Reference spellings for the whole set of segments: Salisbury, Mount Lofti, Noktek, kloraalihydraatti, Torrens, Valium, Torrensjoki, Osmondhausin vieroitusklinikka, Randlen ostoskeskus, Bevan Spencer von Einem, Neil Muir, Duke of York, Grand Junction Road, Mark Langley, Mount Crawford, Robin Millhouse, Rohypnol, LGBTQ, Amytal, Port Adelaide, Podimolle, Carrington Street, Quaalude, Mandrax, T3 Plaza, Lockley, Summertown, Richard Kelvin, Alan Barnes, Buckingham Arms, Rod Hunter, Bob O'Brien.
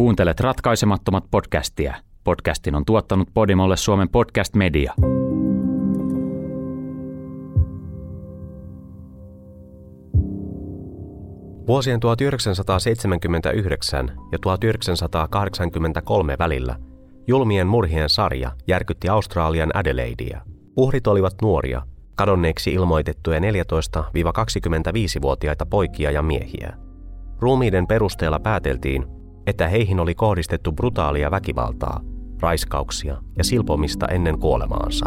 Kuuntelet ratkaisemattomat podcastia. Podcastin on tuottanut Podimolle Suomen podcast media. Vuosien 1979 ja 1983 välillä julmien murhien sarja järkytti Australian Adelaideia. Uhrit olivat nuoria, kadonneeksi ilmoitettuja 14–25-vuotiaita poikia ja miehiä. Ruumiiden perusteella pääteltiin, että heihin oli kohdistettu brutaalia väkivaltaa, raiskauksia ja silpomista ennen kuolemaansa.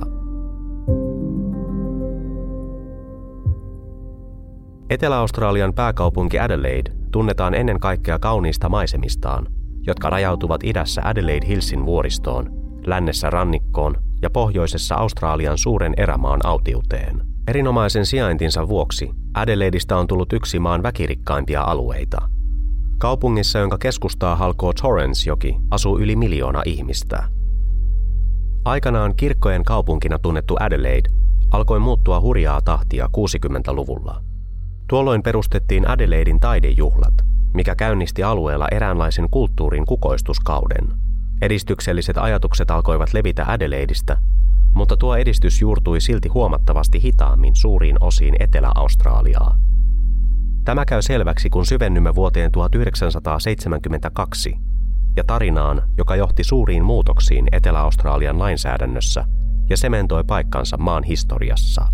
Etelä-Australian pääkaupunki Adelaide tunnetaan ennen kaikkea kauniista maisemistaan, jotka rajautuvat idässä Adelaide Hillsin vuoristoon, lännessä rannikkoon ja pohjoisessa Australian suuren erämaan autiuteen. Erinomaisen sijaintinsa vuoksi Adelaideista on tullut yksi maan väkirikkaimpia alueita. Kaupungissa, jonka keskustaa halkoo Torrensjoki, asuu yli 1 miljoonaa ihmistä. Aikanaan kirkkojen kaupunkina tunnettu Adelaide alkoi muuttua hurjaa tahtia 60-luvulla. Tuolloin perustettiin Adelaiden taidejuhlat, mikä käynnisti alueella eräänlaisen kulttuurin kukoistuskauden. Edistykselliset ajatukset alkoivat levitä Adelaideista, mutta tuo edistys juurtui silti huomattavasti hitaammin suuriin osiin Etelä-Australiaa. Tämä käy selväksi, kun syvennymme vuoteen 1972 ja tarinaan, joka johti suuriin muutoksiin Etelä-Australian lainsäädännössä ja sementoi paikkansa maan historiassa.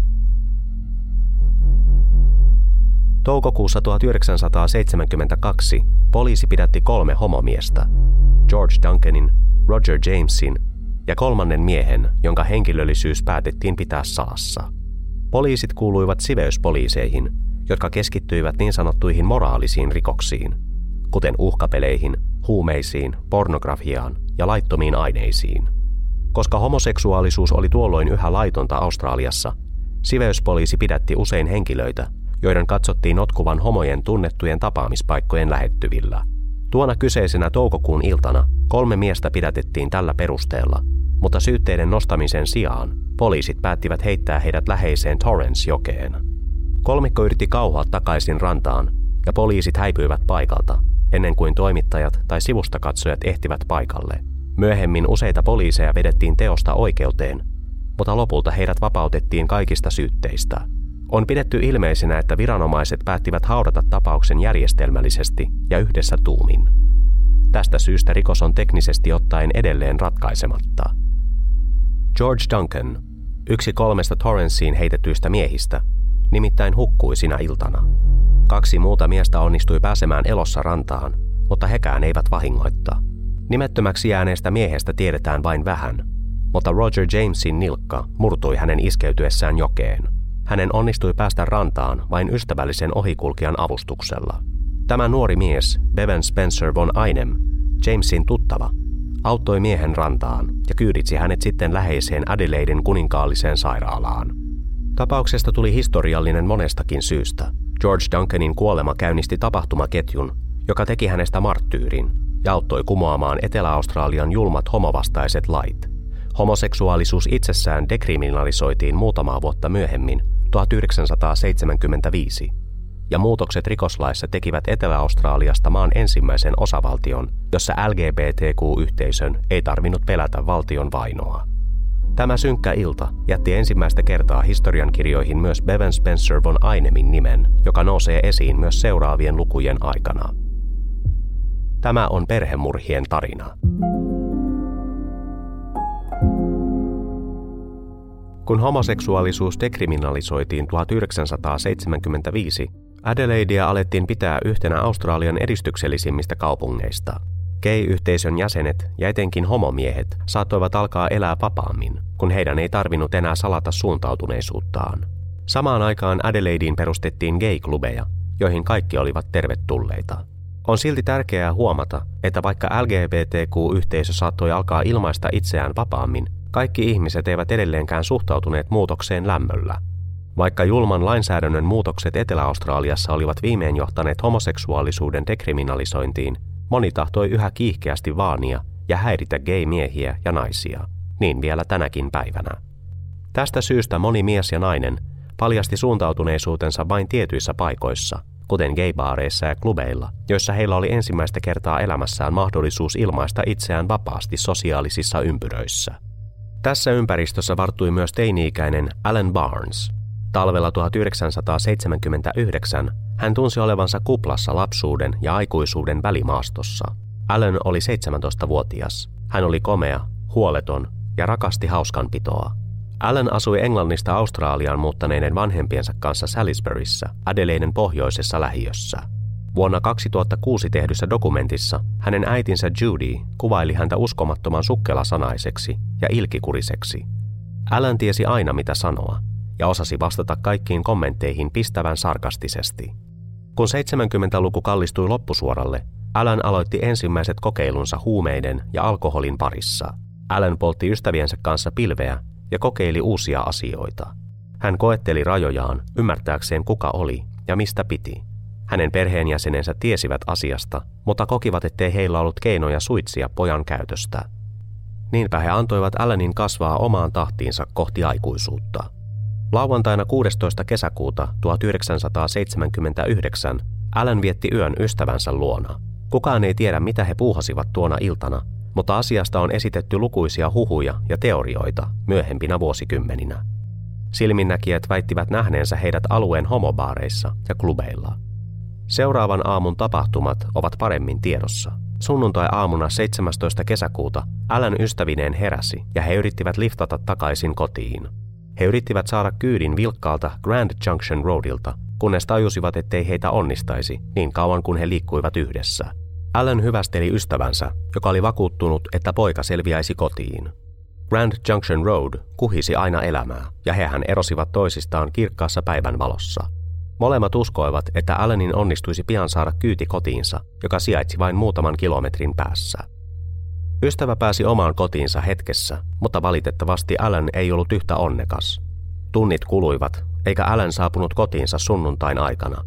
Toukokuussa 1972 poliisi pidätti 3 homomiestä, George Duncanin, Roger Jamesin ja 3. miehen, jonka henkilöllisyys päätettiin pitää salassa. Poliisit kuuluivat siveyspoliiseihin, jotka keskittyivät niin sanottuihin moraalisiin rikoksiin, kuten uhkapeleihin, huumeisiin, pornografiaan ja laittomiin aineisiin. Koska homoseksuaalisuus oli tuolloin yhä laitonta Australiassa, siveyspoliisi pidätti usein henkilöitä, joiden katsottiin notkuvan homojen tunnettujen tapaamispaikkojen lähettyvillä. Tuona kyseisenä toukokuun iltana 3 miestä pidätettiin tällä perusteella, mutta syytteiden nostamisen sijaan poliisit päättivät heittää heidät läheiseen Torrensjokeen. Kolmikko yritti kauhoa takaisin rantaan, ja poliisit häipyivät paikalta, ennen kuin toimittajat tai sivustakatsojat ehtivät paikalle. Myöhemmin useita poliiseja vedettiin teosta oikeuteen, mutta lopulta heidät vapautettiin kaikista syytteistä. On pidetty ilmeisenä, että viranomaiset päättivät haudata tapauksen järjestelmällisesti ja yhdessä tuumin. Tästä syystä rikos on teknisesti ottaen edelleen ratkaisematta. George Duncan, yksi 3 Torrensiin heitetyistä miehistä, nimittäin hukkui sinä iltana. 2 muuta miestä onnistui pääsemään elossa rantaan, mutta hekään eivät vahingoitta. Nimettömäksi jääneestä miehestä tiedetään vain vähän, mutta Roger Jamesin nilkka murtui hänen iskeytyessään jokeen. Hänen onnistui päästä rantaan vain ystävällisen ohikulkijan avustuksella. Tämä nuori mies, Bevan Spencer von Einem, Jamesin tuttava, auttoi miehen rantaan ja kyyditsi hänet sitten läheiseen Adelaiden kuninkaalliseen sairaalaan. Tapauksesta tuli historiallinen monestakin syystä. George Duncanin kuolema käynnisti tapahtumaketjun, joka teki hänestä marttyyrin ja auttoi kumoamaan Etelä-Australian julmat homovastaiset lait. Homoseksuaalisuus itsessään dekriminalisoitiin muutamaa vuotta myöhemmin, 1975, ja muutokset rikoslaissa tekivät Etelä-Australiasta maan ensimmäisen osavaltion, jossa LGBTQ-yhteisön ei tarvinnut pelätä valtion vainoa. Tämä synkkä ilta jätti ensimmäistä kertaa historiankirjoihin myös Bevan Spencer von Ainemin nimen, joka nousee esiin myös seuraavien lukujen aikana. Tämä on perhemurhien tarina. Kun homoseksuaalisuus dekriminalisoitiin 1975, Adelaidea alettiin pitää yhtenä Australian edistyksellisimmistä kaupungeista. Gay-yhteisön jäsenet ja etenkin homomiehet saattoivat alkaa elää vapaammin, kun heidän ei tarvinnut enää salata suuntautuneisuuttaan. Samaan aikaan Adelaideen perustettiin gay-klubeja, joihin kaikki olivat tervetulleita. On silti tärkeää huomata, että vaikka LGBTQ-yhteisö saattoi alkaa ilmaista itseään vapaammin, kaikki ihmiset eivät edelleenkään suhtautuneet muutokseen lämmöllä. Vaikka julman lainsäädännön muutokset Etelä-Australiassa olivat viimein johtaneet homoseksuaalisuuden dekriminalisointiin, moni tahtoi yhä kiihkeästi vaania ja häiritä gay-miehiä ja naisia, niin vielä tänäkin päivänä. Tästä syystä moni mies ja nainen paljasti suuntautuneisuutensa vain tietyissä paikoissa, kuten gaybaareissa ja klubeilla, joissa heillä oli ensimmäistä kertaa elämässään mahdollisuus ilmaista itseään vapaasti sosiaalisissa ympyröissä. Tässä ympäristössä varttui myös teini-ikäinen Alan Barnes. Talvella 1979 hän tunsi olevansa kuplassa lapsuuden ja aikuisuuden välimaastossa. Alan oli 17-vuotias. Hän oli komea, huoleton ja rakasti hauskanpitoa. Alan asui Englannista Australiaan muuttaneiden vanhempiensa kanssa Salisburyssä, Adelaiden pohjoisessa lähiössä. Vuonna 2006 tehdyssä dokumentissa hänen äitinsä Judy kuvaili häntä uskomattoman sukkelasanaiseksi ja ilkikuriseksi. Alan tiesi aina mitä sanoa ja osasi vastata kaikkiin kommentteihin pistävän sarkastisesti. Kun 70-luku kallistui loppusuoralle, Alan aloitti ensimmäiset kokeilunsa huumeiden ja alkoholin parissa. Alan poltti ystäviensä kanssa pilveä ja kokeili uusia asioita. Hän koetteli rajojaan ymmärtääkseen kuka oli ja mistä piti. Hänen perheenjäsenensä tiesivät asiasta, mutta kokivat ettei heillä ollut keinoja suitsia pojan käytöstä. Niinpä he antoivat Alanin kasvaa omaan tahtiinsa kohti aikuisuutta. Lauantaina 16. kesäkuuta 1979 Alan vietti yön ystävänsä luona. Kukaan ei tiedä mitä he puuhasivat tuona iltana, mutta asiasta on esitetty lukuisia huhuja ja teorioita myöhempinä vuosikymmeninä. Silminnäkijät väittivät nähneensä heidät alueen homobaareissa ja klubeilla. Seuraavan aamun tapahtumat ovat paremmin tiedossa. Sunnuntai-aamuna 17. kesäkuuta Alan ystävineen heräsi ja he yrittivät liftata takaisin kotiin. He yrittivät saada kyydin vilkkaalta Grand Junction Roadilta, kunnes tajusivat, ettei heitä onnistaisi niin kauan kuin he liikkuivat yhdessä. Alan hyvästeli ystävänsä, joka oli vakuuttunut, että poika selviäisi kotiin. Grand Junction Road kuhisi aina elämää, ja hehän erosivat toisistaan kirkkaassa päivänvalossa. Molemmat uskoivat, että Alanin onnistuisi pian saada kyyti kotiinsa, joka sijaitsi vain muutaman kilometrin päässä. Ystävä pääsi omaan kotiinsa hetkessä, mutta valitettavasti Alan ei ollut yhtä onnekas. Tunnit kuluivat, eikä Alan saapunut kotiinsa sunnuntain aikana.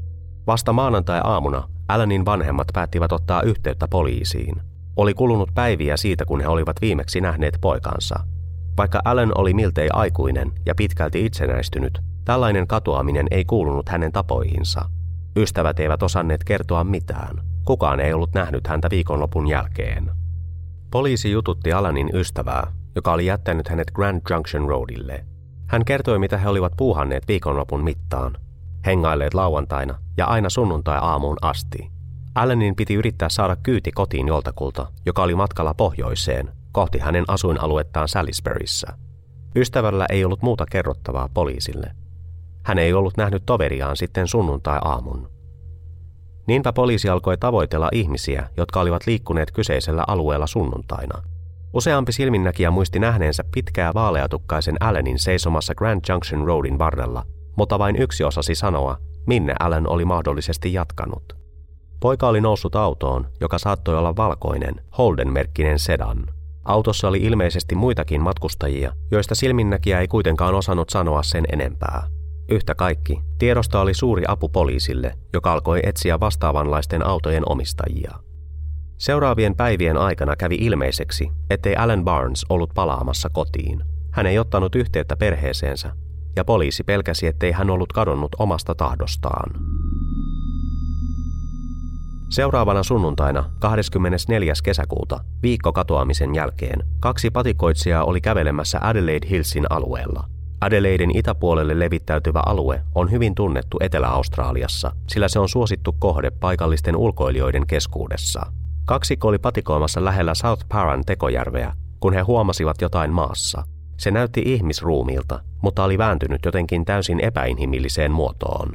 Vasta maanantai-aamuna Alanin vanhemmat päättivät ottaa yhteyttä poliisiin. Oli kulunut päiviä siitä, kun he olivat viimeksi nähneet poikansa. Vaikka Alan oli miltei aikuinen ja pitkälti itsenäistynyt, tällainen katoaminen ei kuulunut hänen tapoihinsa. Ystävät eivät osanneet kertoa mitään. Kukaan ei ollut nähnyt häntä viikonlopun jälkeen. Poliisi jututti Alanin ystävää, joka oli jättänyt hänet Grand Junction Roadille. Hän kertoi, mitä he olivat puuhanneet viikonlopun mittaan, hengailleet lauantaina ja aina sunnuntai-aamuun asti. Alanin piti yrittää saada kyyti kotiin joltakulta, joka oli matkalla pohjoiseen, kohti hänen asuinaluettaan Salisburyssä. Ystävällä ei ollut muuta kerrottavaa poliisille. Hän ei ollut nähnyt toveriaan sitten sunnuntai-aamun. Niinpä poliisi alkoi tavoitella ihmisiä, jotka olivat liikkuneet kyseisellä alueella sunnuntaina. Useampi silminnäkijä muisti nähneensä pitkää vaaleatukkaisen Alanin seisomassa Grand Junction Roadin varrella, mutta vain yksi osasi sanoa, minne Alan oli mahdollisesti jatkanut. Poika oli noussut autoon, joka saattoi olla valkoinen, Holden-merkkinen sedan. Autossa oli ilmeisesti muitakin matkustajia, joista silminnäkijä ei kuitenkaan osannut sanoa sen enempää. Yhtä kaikki, tiedosta oli suuri apu poliisille, joka alkoi etsiä vastaavanlaisten autojen omistajia. Seuraavien päivien aikana kävi ilmeiseksi, ettei Alan Barnes ollut palaamassa kotiin. Hän ei ottanut yhteyttä perheeseensä, ja poliisi pelkäsi, ettei hän ollut kadonnut omasta tahdostaan. Seuraavana sunnuntaina, 24. kesäkuuta, viikko katoamisen jälkeen, kaksi patikoitsijaa oli kävelemässä Adelaide Hillsin alueella. Adelaiden itäpuolelle levittäytyvä alue on hyvin tunnettu Etelä-Australiassa, sillä se on suosittu kohde paikallisten ulkoilijoiden keskuudessa. Kaksikko oli patikoimassa lähellä South Paran tekojärveä, kun he huomasivat jotain maassa. Se näytti ihmisruumiilta, mutta oli vääntynyt jotenkin täysin epäinhimilliseen muotoon.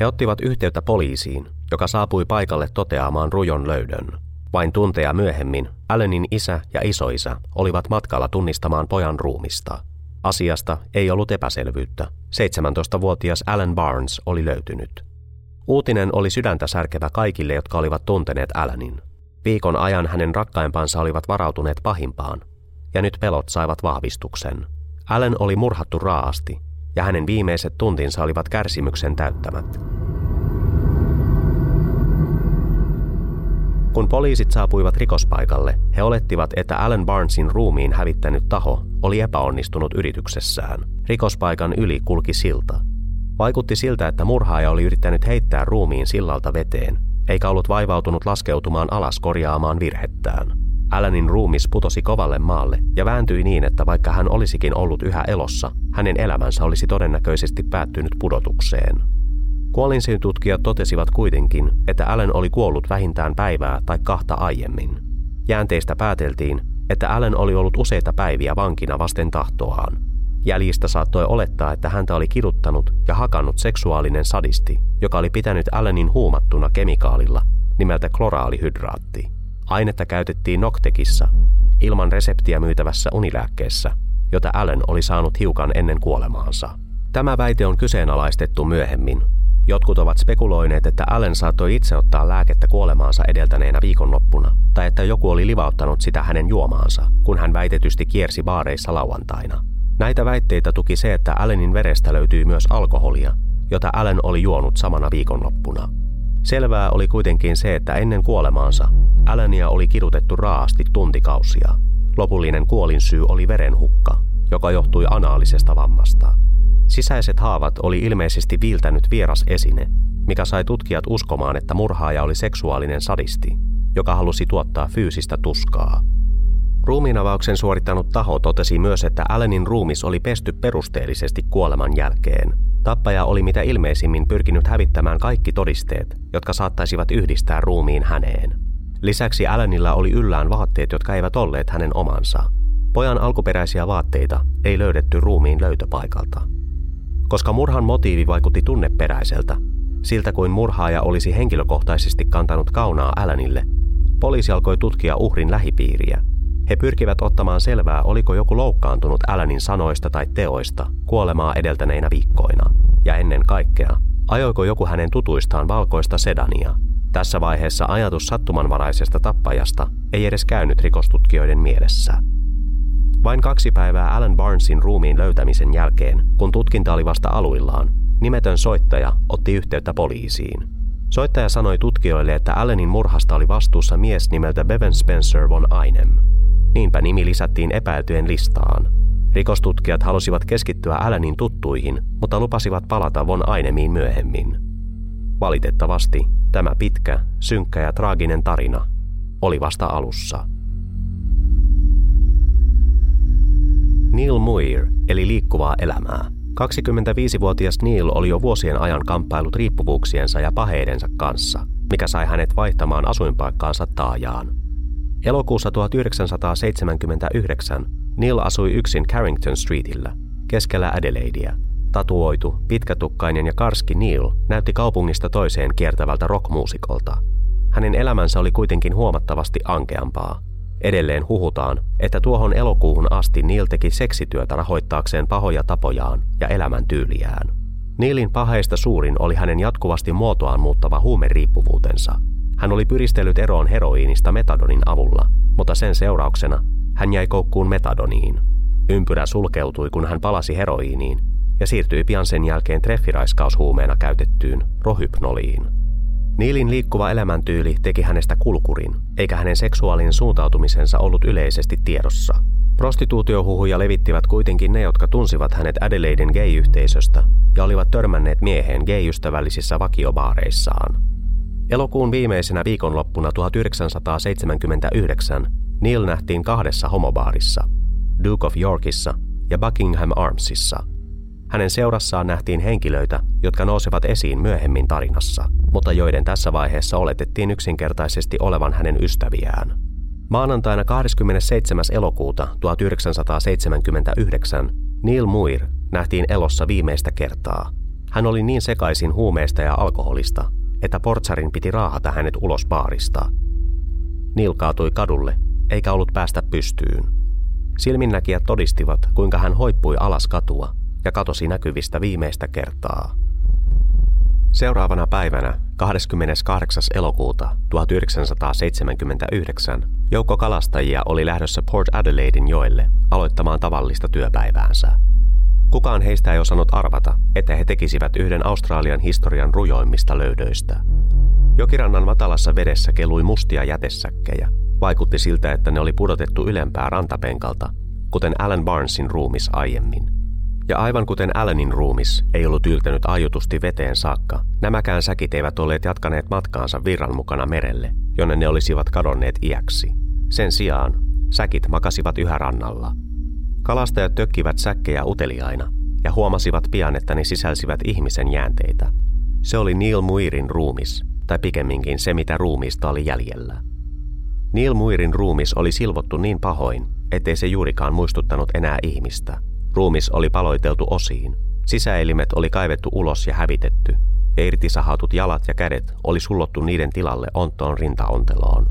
He ottivat yhteyttä poliisiin, joka saapui paikalle toteamaan rujon löydön. Vain tunteja myöhemmin Alanin isä ja isoisä olivat matkalla tunnistamaan pojan ruumista. Asiasta ei ollut epäselvyyttä. 17-vuotias Alan Barnes oli löytynyt. Uutinen oli sydäntä särkevä kaikille, jotka olivat tunteneet Alanin. Viikon ajan hänen rakkaimpansa olivat varautuneet pahimpaan, ja nyt pelot saivat vahvistuksen. Alan oli murhattu raaasti, ja hänen viimeiset tuntinsa olivat kärsimyksen täyttämät. Kun poliisit saapuivat rikospaikalle, he olettivat, että Alan Barnesin ruumiin hävittänyt taho oli epäonnistunut yrityksessään. Rikospaikan yli kulki silta. Vaikutti siltä, että murhaaja oli yrittänyt heittää ruumiin sillalta veteen, eikä ollut vaivautunut laskeutumaan alas korjaamaan virhettään. Alanin ruumis putosi kovalle maalle ja vääntyi niin, että vaikka hän olisikin ollut yhä elossa, hänen elämänsä olisi todennäköisesti päättynyt pudotukseen. Kuolinsyyntutkijat totesivat kuitenkin, että Alan oli kuollut vähintään päivää tai kahta aiemmin. Jäänteistä pääteltiin, että Alan oli ollut useita päiviä vankina vasten tahtoaan. Jäljistä saattoi olettaa, että häntä oli kiduttanut ja hakannut seksuaalinen sadisti, joka oli pitänyt Alanin huumattuna kemikaalilla nimeltä kloraalihydraatti. Ainetta käytettiin Noktekissa, ilman reseptiä myytävässä unilääkkeessä, jota Alan oli saanut hiukan ennen kuolemaansa. Tämä väite on kyseenalaistettu myöhemmin. Jotkut ovat spekuloineet, että Alan saattoi itse ottaa lääkettä kuolemaansa edeltäneenä viikonloppuna, tai että joku oli livauttanut sitä hänen juomaansa, kun hän väitetysti kiersi baareissa lauantaina. Näitä väitteitä tuki se, että Alanin verestä löytyy myös alkoholia, jota Alan oli juonut samana viikonloppuna. Selvää oli kuitenkin se, että ennen kuolemaansa Alania oli kidutettu raaasti tuntikausia. Lopullinen kuolinsyy oli verenhukka, joka johtui anaalisesta vammasta. Sisäiset haavat oli ilmeisesti viiltänyt vieras esine, mikä sai tutkijat uskomaan, että murhaaja oli seksuaalinen sadisti, joka halusi tuottaa fyysistä tuskaa. Ruumiinavauksen suorittanut taho totesi myös, että Alanin ruumis oli pesty perusteellisesti kuoleman jälkeen. Tappaja oli mitä ilmeisimmin pyrkinyt hävittämään kaikki todisteet, jotka saattaisivat yhdistää ruumiin häneen. Lisäksi Alanilla oli yllään vaatteet, jotka eivät olleet hänen omansa. Pojan alkuperäisiä vaatteita ei löydetty ruumiin löytöpaikalta. Koska murhan motiivi vaikutti tunneperäiseltä, siltä kuin murhaaja olisi henkilökohtaisesti kantanut kaunaa Alanille, poliisi alkoi tutkia uhrin lähipiiriä. He pyrkivät ottamaan selvää, oliko joku loukkaantunut Alanin sanoista tai teoista kuolemaa edeltäneinä viikkoina. Ja ennen kaikkea, ajoiko joku hänen tutuistaan valkoista sedania. Tässä vaiheessa ajatus sattumanvaraisesta tappajasta ei edes käynyt rikostutkijoiden mielessä. Vain 2 päivää Alan Barnesin ruumiin löytämisen jälkeen, kun tutkinta oli vasta aluillaan, nimetön soittaja otti yhteyttä poliisiin. Soittaja sanoi tutkijoille, että Alanin murhasta oli vastuussa mies nimeltä Bevan Spencer von Einem. Niinpä nimi lisättiin epäiltyjen listaan. Rikostutkijat halusivat keskittyä Alanin tuttuihin, mutta lupasivat palata von Ainemiin myöhemmin. Valitettavasti tämä pitkä, synkkä ja traaginen tarina oli vasta alussa. Neil Muir eli liikkuvaa elämää. 25-vuotias Neil oli jo vuosien ajan kamppailut riippuvuuksiensa ja paheidensa kanssa, mikä sai hänet vaihtamaan asuinpaikkaansa Taajaan. Elokuussa 1979 Neil asui yksin Carrington Streetillä, keskellä Adelaideä. Tatuoitu, pitkätukkainen ja karski Neil näytti kaupungista toiseen kiertävältä rockmuusikolta. Hänen elämänsä oli kuitenkin huomattavasti ankeampaa. Edelleen huhutaan, että tuohon elokuuhun asti Neil teki seksityötä rahoittaakseen pahoja tapojaan ja elämäntyyliään. Neilin paheista suurin oli hänen jatkuvasti muotoaan muuttava huumeriippuvuutensa. Hän oli pyristellyt eroon heroiinista metadonin avulla, mutta sen seurauksena hän jäi koukkuun metadoniin. Ympyrä sulkeutui, kun hän palasi heroiiniin ja siirtyi pian sen jälkeen treffiraiskaushuumeena käytettyyn rohypnoliin. Neilin liikkuva elämäntyyli teki hänestä kulkurin, eikä hänen seksuaalinen suuntautumisensa ollut yleisesti tiedossa. Prostituutiohuhuja levittivät kuitenkin ne, jotka tunsivat hänet Adelaiden gay-yhteisöstä ja olivat törmänneet mieheen gay-ystävällisissä vakiobaareissaan. Elokuun viimeisenä viikonloppuna 1979 Neil nähtiin 2 homobaarissa, Duke of Yorkissa ja Buckingham Armsissa. Hänen seurassaan nähtiin henkilöitä, jotka nousevat esiin myöhemmin tarinassa, mutta joiden tässä vaiheessa oletettiin yksinkertaisesti olevan hänen ystäviään. Maanantaina 27. elokuuta 1979 Neil Muir nähtiin elossa viimeistä kertaa. Hän oli niin sekaisin huumeista ja alkoholista, että portsarin piti raahata hänet ulos baarista. Neil kaatui kadulle, eikä ollut päästä pystyyn. Silminnäkijät todistivat, kuinka hän hoippui alas katua ja katosi näkyvistä viimeistä kertaa. Seuraavana päivänä, 28. elokuuta 1979, joukko kalastajia oli lähdössä Port Adelaiden joelle aloittamaan tavallista työpäiväänsä. Kukaan heistä ei osannut arvata, että he tekisivät yhden Australian historian rujoimmista löydöistä. Jokirannan matalassa vedessä kelui mustia jätesäkkejä. Vaikutti siltä, että ne oli pudotettu ylempää rantapenkalta, kuten Alan Barnesin ruumis aiemmin. Ja aivan kuten Alanin ruumis ei ollut yltänyt aiotusti veteen saakka, nämäkään säkit eivät olleet jatkaneet matkaansa virran mukana merelle, jonne ne olisivat kadonneet iäksi. Sen sijaan säkit makasivat yhä rannalla. Kalastajat tökkivät säkkejä uteliaina ja huomasivat pian, että ne sisälsivät ihmisen jäänteitä. Se oli Neil Muirin ruumis, tai pikemminkin se, mitä ruumiista oli jäljellä. Neil Muirin ruumis oli silvottu niin pahoin, ettei se juurikaan muistuttanut enää ihmistä. Ruumis oli paloiteltu osiin, sisäelimet oli kaivettu ulos ja hävitetty, ja irtisahautut jalat ja kädet oli sullottu niiden tilalle onttoon rintaonteloon.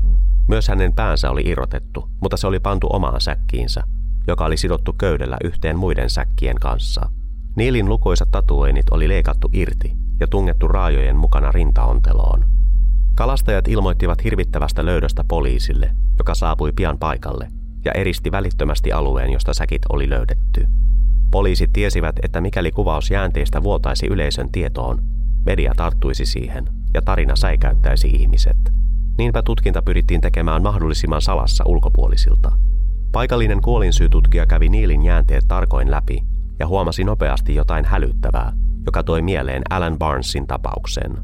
Myös hänen päänsä oli irrotettu, mutta se oli pantu omaan säkkiinsä, joka oli sidottu köydellä yhteen muiden säkkien kanssa. Neilin lukuisat tatuoinnit oli leikattu irti ja tungettu raajojen mukana rintaonteloon. Kalastajat ilmoittivat hirvittävästä löydöstä poliisille, joka saapui pian paikalle ja eristi välittömästi alueen, josta säkit oli löydetty. Poliisit tiesivät, että mikäli kuvaus jäänteistä vuotaisi yleisön tietoon, media tarttuisi siihen ja tarina säikäyttäisi ihmiset. Niinpä tutkinta pyrittiin tekemään mahdollisimman salassa ulkopuolisilta. Paikallinen kuolinsyytutkija kävi Neilin jäänteet tarkoin läpi ja huomasi nopeasti jotain hälyttävää, joka toi mieleen Alan Barnesin tapauksen.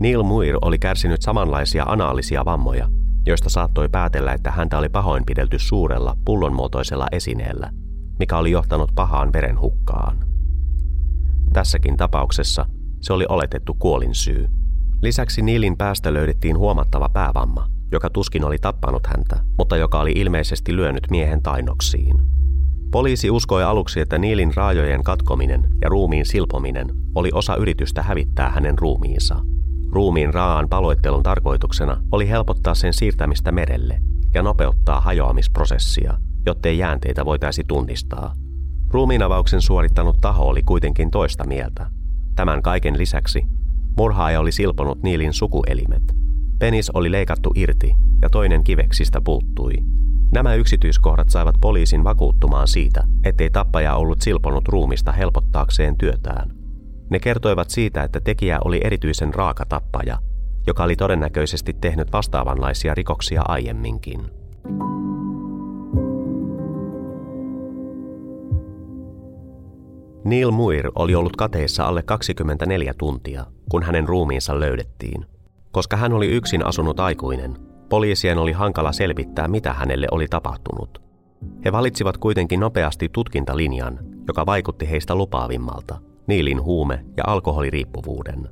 Neil Muir oli kärsinyt samanlaisia anaalisia vammoja, joista saattoi päätellä, että häntä oli pahoinpidelty suurella pullonmuotoisella esineellä, mikä oli johtanut pahaan verenhukkaan. Tässäkin tapauksessa se oli oletettu kuolinsyy. Lisäksi Neilin päästä löydettiin huomattava päävamma, joka tuskin oli tappanut häntä, mutta joka oli ilmeisesti lyönyt miehen tainnoksiin. Poliisi uskoi aluksi, että Neilin raajojen katkominen ja ruumiin silpominen oli osa yritystä hävittää hänen ruumiinsa. Ruumiin raaan paloittelun tarkoituksena oli helpottaa sen siirtämistä merelle ja nopeuttaa hajoamisprosessia, jottei jäänteitä voitaisi tunnistaa. Ruumiinavauksen suorittanut taho oli kuitenkin toista mieltä. Tämän kaiken lisäksi murhaaja oli silponut Neilin sukuelimet. Penis oli leikattu irti ja toinen kiveksistä puuttui. Nämä yksityiskohdat saivat poliisin vakuuttumaan siitä, ettei tappaja ollut silponut ruumista helpottaakseen työtään. Ne kertoivat siitä, että tekijä oli erityisen raaka tappaja, joka oli todennäköisesti tehnyt vastaavanlaisia rikoksia aiemminkin. Neil Muir oli ollut kateissa alle 24 tuntia, kun hänen ruumiinsa löydettiin. Koska hän oli yksin asunut aikuinen, poliisien oli hankala selvittää, mitä hänelle oli tapahtunut. He valitsivat kuitenkin nopeasti tutkintalinjan, joka vaikutti heistä lupaavimmalta, Neilin huume- ja alkoholiriippuvuuden.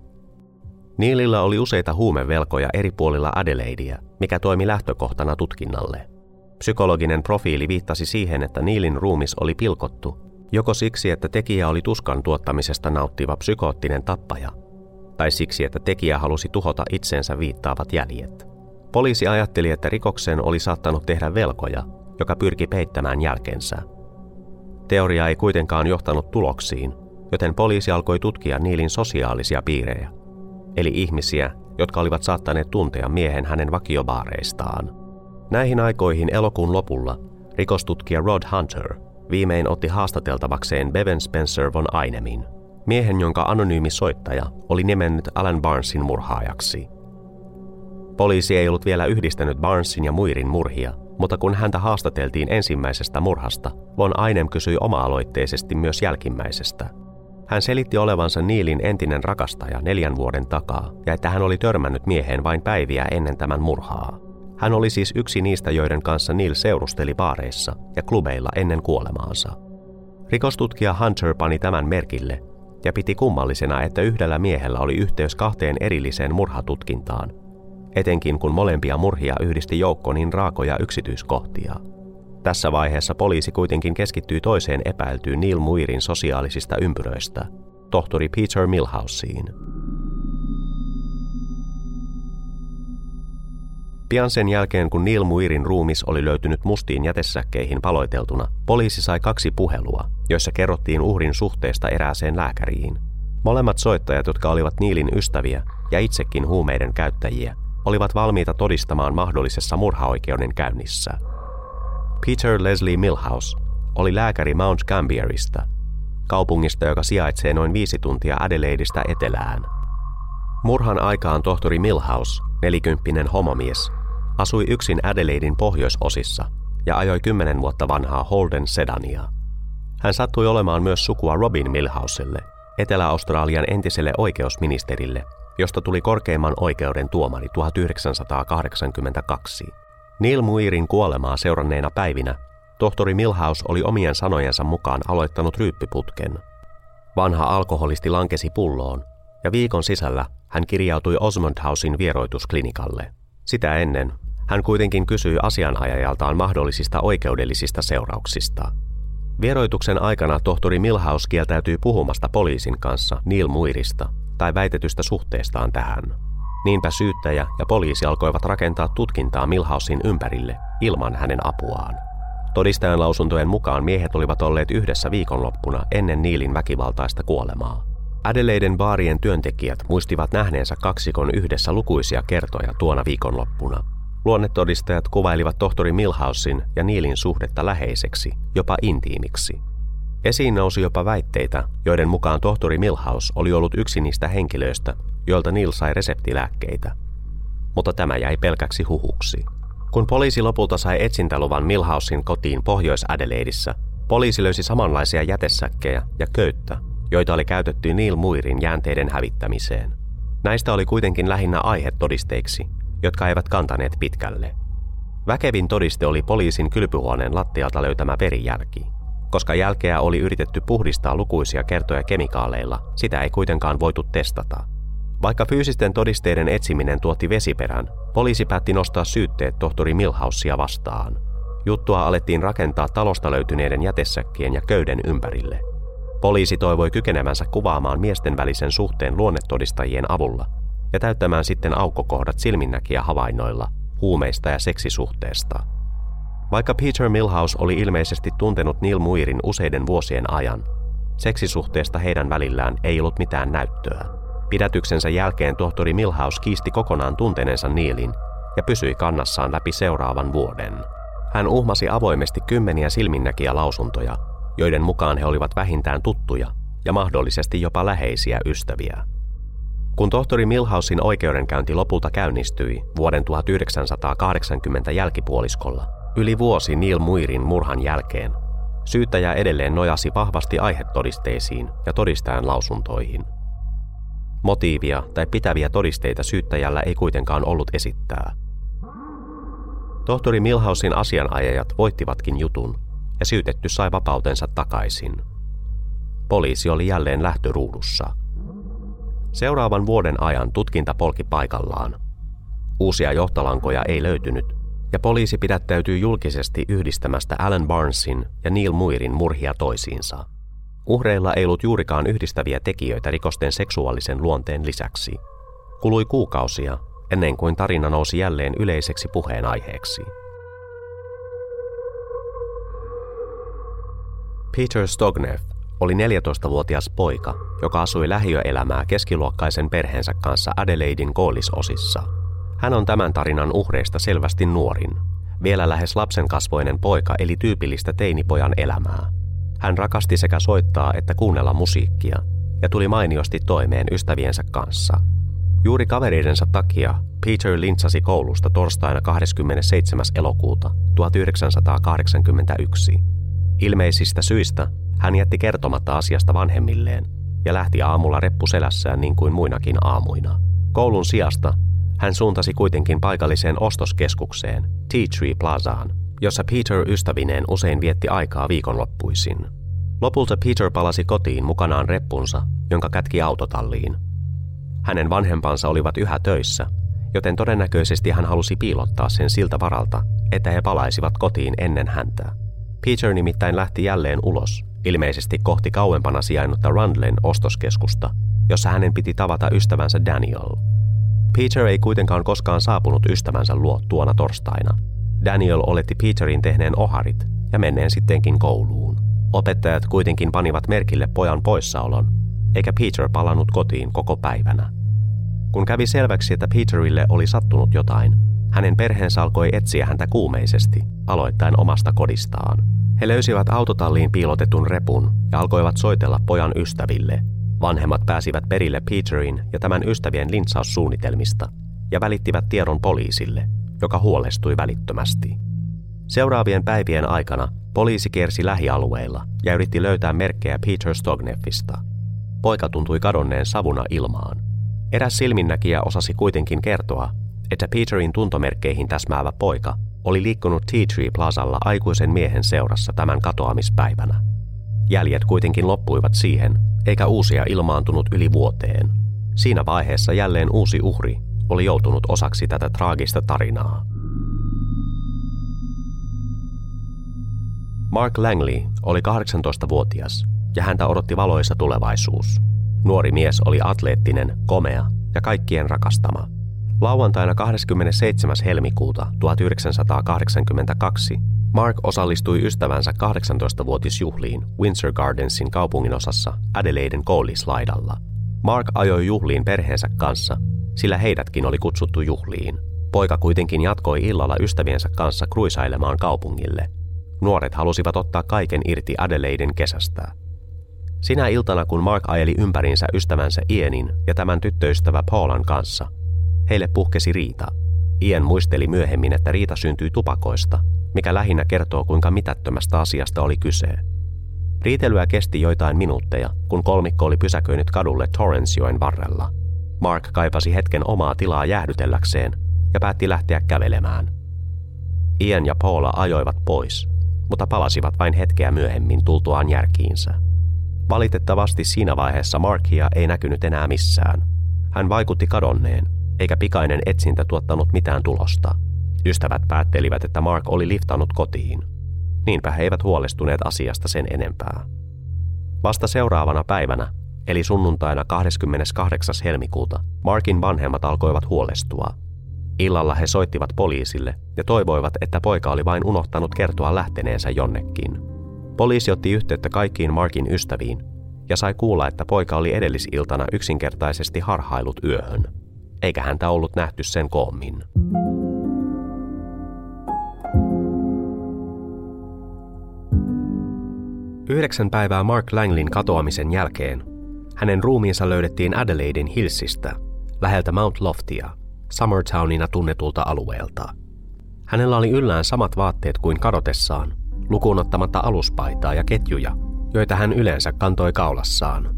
Neilillä oli useita huumevelkoja eri puolilla Adelaideä, mikä toimi lähtökohtana tutkinnalle. Psykologinen profiili viittasi siihen, että Neilin ruumis oli pilkottu, joko siksi, että tekijä oli tuskan tuottamisesta nauttiva psykoottinen tappaja, tai siksi, että tekijä halusi tuhota itseensä viittaavat jäljet. Poliisi ajatteli, että rikokseen oli saattanut tehdä velkoja, joka pyrki peittämään jälkensä. Teoria ei kuitenkaan johtanut tuloksiin, joten poliisi alkoi tutkia Neilin sosiaalisia piirejä, eli ihmisiä, jotka olivat saattaneet tuntea miehen hänen vakiobaareistaan. Näihin aikoihin elokuun lopulla rikostutkija Rod Hunter viimein otti haastateltavakseen Bevan Spencer von Ainemin, miehen, jonka anonyymi soittaja oli nimennyt Alan Barnesin murhaajaksi. Poliisi ei ollut vielä yhdistänyt Barnesin ja Muirin murhia, mutta kun häntä haastateltiin ensimmäisestä murhasta, von Einem kysyi oma-aloitteisesti myös jälkimmäisestä. Hän selitti olevansa Neilin entinen rakastaja 4 vuoden takaa ja että hän oli törmännyt mieheen vain päiviä ennen tämän murhaa. Hän oli siis yksi niistä, joiden kanssa Neil seurusteli baareissa ja klubeilla ennen kuolemaansa. Rikostutkija Hunter pani tämän merkille ja piti kummallisena, että yhdellä miehellä oli yhteys 2 erilliseen murhatutkintaan, etenkin kun molempia murhia yhdisti joukko niin raakoja yksityiskohtia. Tässä vaiheessa poliisi kuitenkin keskittyi toiseen epäiltyyn Neil Muirin sosiaalisista ympyröistä, tohtori Peter Millhouseen. Pian sen jälkeen, kun Neil Muirin ruumis oli löytynyt mustiin jätesäkkeihin paloiteltuna, poliisi sai 2 puhelua, joissa kerrottiin uhrin suhteesta erääseen lääkäriin. Molemmat soittajat, jotka olivat Neilin ystäviä ja itsekin huumeiden käyttäjiä, olivat valmiita todistamaan mahdollisessa murhaoikeudenkäynnissä. Peter Leslie Millhouse oli lääkäri Mount Gambierista, kaupungista, joka sijaitsee noin 5 tuntia Adelaidesta etelään. Murhan aikaan tohtori Millhouse, 40-vuotias homomies, asui yksin Adelaiden pohjoisosissa ja ajoi 10 vuotta vanhaa Holden sedania. Hän sattui olemaan myös sukua Robin Millhouselle, Etelä-Australian entiselle oikeusministerille, josta tuli korkeimman oikeuden tuomari 1982. Neil Muirin kuolemaa seuranneena päivinä tohtori Millhouse oli omien sanojensa mukaan aloittanut ryyppiputken. Vanha alkoholisti lankesi pulloon, ja viikon sisällä hän kirjautui Osmondhausin vieroitusklinikalle. Sitä ennen hän kuitenkin kysyi asianajajaltaan mahdollisista oikeudellisista seurauksista. Vieroituksen aikana tohtori Millhouse kieltäytyi puhumasta poliisin kanssa Neil Muirista tai väitetystä suhteestaan tähän. Niinpä syyttäjä ja poliisi alkoivat rakentaa tutkintaa Millhousen ympärille ilman hänen apuaan. Todistajan lausuntojen mukaan miehet olivat olleet yhdessä viikonloppuna ennen Neilin väkivaltaista kuolemaa. Adelaiden baarien työntekijät muistivat nähneensä kaksikon yhdessä lukuisia kertoja tuona viikonloppuna. Luonnetodistajat kuvailivat tohtori Millhousen ja Neilin suhdetta läheiseksi, jopa intiimiksi. Esiin nousi jopa väitteitä, joiden mukaan tohtori Millhouse oli ollut yksi niistä henkilöistä, joilta Neil sai reseptilääkkeitä. Mutta tämä jäi pelkäksi huhuksi. Kun poliisi lopulta sai etsintäluvan Millhousen kotiin Pohjois-Adelaideissa, poliisi löysi samanlaisia jätesäkkejä ja köyttä, joita oli käytetty Neil Muirin jäänteiden hävittämiseen. Näistä oli kuitenkin lähinnä aihetodisteiksi, jotka eivät kantaneet pitkälle. Väkevin todiste oli poliisin kylpyhuoneen lattialta löytämä verijälki. Koska jälkeä oli yritetty puhdistaa lukuisia kertoja kemikaaleilla, sitä ei kuitenkaan voitu testata. Vaikka fyysisten todisteiden etsiminen tuotti vesiperän, poliisi päätti nostaa syytteet tohtori Millhousea vastaan. Juttua alettiin rakentaa talosta löytyneiden jätesäkkien ja köyden ympärille. Poliisi toivoi kykenevänsä kuvaamaan miesten välisen suhteen luonnetodistajien avulla ja täyttämään sitten aukkokohdat silminnäkijä havainnoilla huumeista ja seksisuhteesta. Vaikka Peter Millhouse oli ilmeisesti tuntenut Neil Muirin useiden vuosien ajan, seksisuhteesta heidän välillään ei ollut mitään näyttöä. Pidätyksensä jälkeen tohtori Millhouse kiisti kokonaan tunteneensa Neilin ja pysyi kannassaan läpi seuraavan vuoden. Hän uhmasi avoimesti kymmeniä silminnäkijä lausuntoja, joiden mukaan he olivat vähintään tuttuja ja mahdollisesti jopa läheisiä ystäviä. Kun tohtori Millhousen oikeudenkäynti lopulta käynnistyi vuoden 1980 jälkipuoliskolla, yli vuosi Neil Muirin murhan jälkeen, syyttäjä edelleen nojasi vahvasti aihetodisteisiin ja todistajan lausuntoihin. Motiivia tai pitäviä todisteita syyttäjällä ei kuitenkaan ollut esittää. Tohtori Millhousen asianajajat voittivatkin jutun, ja syytetty sai vapautensa takaisin. Poliisi oli jälleen lähtöruudussa. Seuraavan vuoden ajan tutkinta polki paikallaan. Uusia johtolankoja ei löytynyt, ja poliisi pidättäytyi julkisesti yhdistämästä Alan Barnesin ja Neil Muirin murhia toisiinsa. Uhreilla ei ollut juurikaan yhdistäviä tekijöitä rikosten seksuaalisen luonteen lisäksi. Kului kuukausia ennen kuin tarina nousi jälleen yleiseksi puheenaiheeksi. Peter Stogneff oli 14-vuotias poika, joka asui lähiöelämää keskiluokkaisen perheensä kanssa Adelaiden koillisosissa. Hän on tämän tarinan uhreista selvästi nuorin. Vielä lähes lapsenkasvoinen poika eli tyypillistä teinipojan elämää. Hän rakasti sekä soittaa että kuunnella musiikkia ja tuli mainiosti toimeen ystäviensä kanssa. Juuri kavereidensa takia Peter lintsasi koulusta torstaina 27. elokuuta 1981. Ilmeisistä syistä hän jätti kertomatta asiasta vanhemmilleen ja lähti aamulla reppuselässään niin kuin muinakin aamuina. Koulun sijasta hän suuntasi kuitenkin paikalliseen ostoskeskukseen, T3 Plazaan, jossa Peter ystävineen usein vietti aikaa viikonloppuisin. Lopulta Peter palasi kotiin mukanaan reppunsa, jonka kätki autotalliin. Hänen vanhempansa olivat yhä töissä, joten todennäköisesti hän halusi piilottaa sen siltä varalta, että he palaisivat kotiin ennen häntä. Peter nimittäin lähti jälleen ulos, ilmeisesti kohti kauempana sijainnutta Randlen ostoskeskusta, jossa hänen piti tavata ystävänsä Daniel. Peter ei kuitenkaan koskaan saapunut ystävänsä luo tuona torstaina. Daniel oletti Peterin tehneen oharit ja menneen sittenkin kouluun. Opettajat kuitenkin panivat merkille pojan poissaolon, eikä Peter palannut kotiin koko päivänä. Kun kävi selväksi, että Peterille oli sattunut jotain, hänen perheensä alkoi etsiä häntä kuumeisesti, aloittain omasta kodistaan. He löysivät autotalliin piilotetun repun ja alkoivat soitella pojan ystäville. Vanhemmat pääsivät perille Peterin ja tämän ystävien lintsaussuunnitelmista ja välittivät tiedon poliisille, joka huolestui välittömästi. Seuraavien päivien aikana Poliisi kiersi lähialueilla ja yritti löytää merkkejä Peter Stogneffista. Poika tuntui kadonneen savuna ilmaan. Eräs silminnäkijä osasi kuitenkin kertoa, että Peterin tuntomerkkeihin täsmäävä poika oli liikkunut T3 Plazalla aikuisen miehen seurassa tämän katoamispäivänä. Jäljet kuitenkin loppuivat siihen, eikä uusia ilmaantunut yli vuoteen. Siinä vaiheessa jälleen uusi uhri oli joutunut osaksi tätä traagista tarinaa. Mark Langley oli 18-vuotias ja häntä odotti valoisa tulevaisuus. Nuori mies oli atleettinen, komea ja kaikkien rakastama. Lauantaina 27. helmikuuta 1982 Mark osallistui ystävänsä 18-vuotisjuhliin Windsor Gardensin kaupunginosassa Adelaiden koillislaidalla. Mark ajoi juhliin perheensä kanssa, sillä heidätkin oli kutsuttu juhliin. Poika kuitenkin jatkoi illalla ystäviensä kanssa kruisailemaan kaupungille. Nuoret halusivat ottaa kaiken irti Adelaiden kesästä. Sinä iltana, kun Mark ajeli ympäriinsä ystävänsä Ianin ja tämän tyttöystävä Paulan kanssa, heille puhkesi riita. Ian muisteli myöhemmin, että riita syntyi tupakoista, mikä lähinnä kertoo, kuinka mitättömästä asiasta oli kyse. Riitelyä kesti joitain minuutteja, kun kolmikko oli pysäköinyt kadulle Torrensjoen varrella. Mark kaipasi hetken omaa tilaa jäähdytelläkseen ja päätti lähteä kävelemään. Ian ja Paula ajoivat pois, mutta palasivat vain hetkeä myöhemmin tultuaan järkiinsä. Valitettavasti siinä vaiheessa Markia ei näkynyt enää missään. Hän vaikutti kadonneen, eikä pikainen etsintä tuottanut mitään tulosta. Ystävät päättelivät, että Mark oli liftannut kotiin. Niinpä he eivät huolestuneet asiasta sen enempää. Vasta seuraavana päivänä, eli sunnuntaina 28. helmikuuta, Markin vanhemmat alkoivat huolestua. Illalla he soittivat poliisille ja toivoivat, että poika oli vain unohtanut kertoa lähteneensä jonnekin. Poliisi otti yhteyttä kaikkiin Markin ystäviin ja sai kuulla, että poika oli edellisiltana yksinkertaisesti harhaillut yöhön, eikä häntä ollut nähty sen koommin. Yhdeksän päivää Mark Langleyn katoamisen jälkeen hänen ruumiinsa löydettiin Adelaiden Hillsistä, läheltä Mount Loftia, Summertownina tunnetulta alueelta. Hänellä oli yllään samat vaatteet kuin kadotessaan, lukuun ottamatta aluspaitaa ja ketjuja, joita hän yleensä kantoi kaulassaan.